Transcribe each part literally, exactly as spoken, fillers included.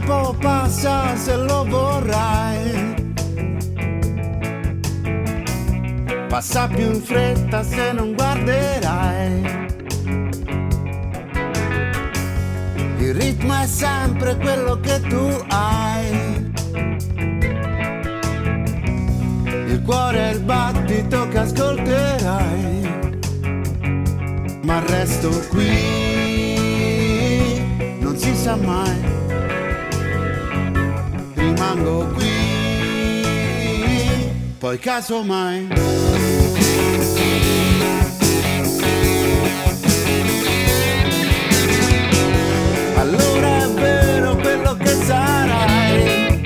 tempo passa se lo vorrai. Passa più in fretta se non guarderai. Il ritmo è sempre quello che tu hai. Il cuore è il battito che ascolterai. Ma resto qui, non si sa mai. Rimango qui, poi casomai. Allora è vero quello che sarai,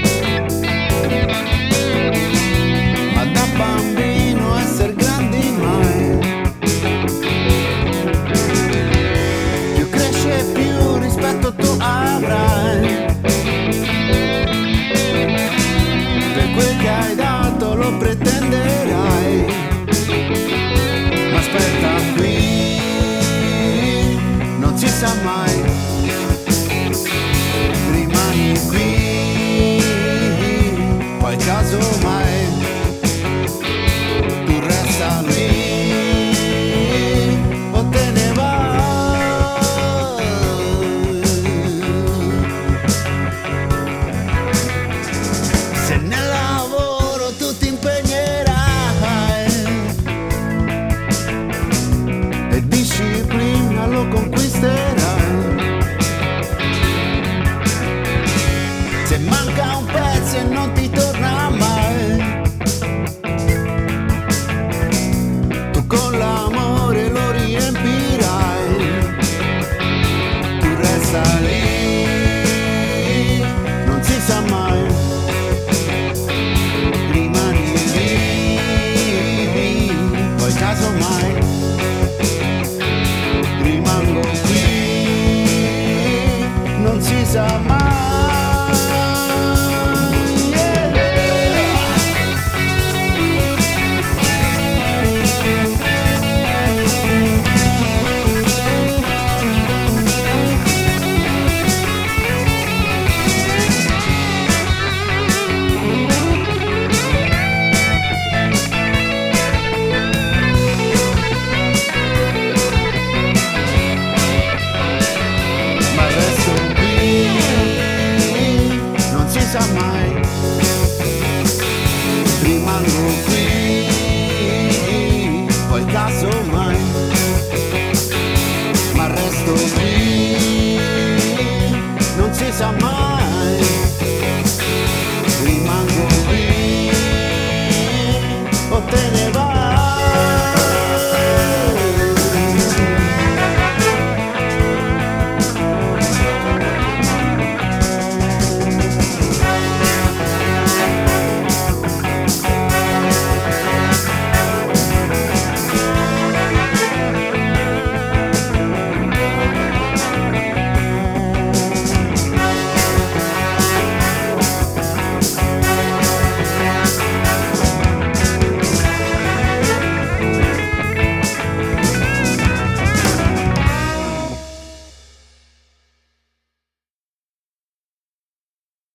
ma da bambino esser grandi mai. Più cresce più rispetto tu avrai, per quel che hai dato lo pretenderai. Ma aspetta qui, non si sa mai. Casomai tu resta lì o te ne vai. Se nel lavoro tu ti impegnerai e disciplina lo conquisterai. Se manca un pezzo e non ti torna mai, tu con l'amore lo riempirai. Tu resta lì, non si sa mai. Rimani lì, poi casomai. Rimango qui, non si sa mai. Ma resto qui, non si sa mai.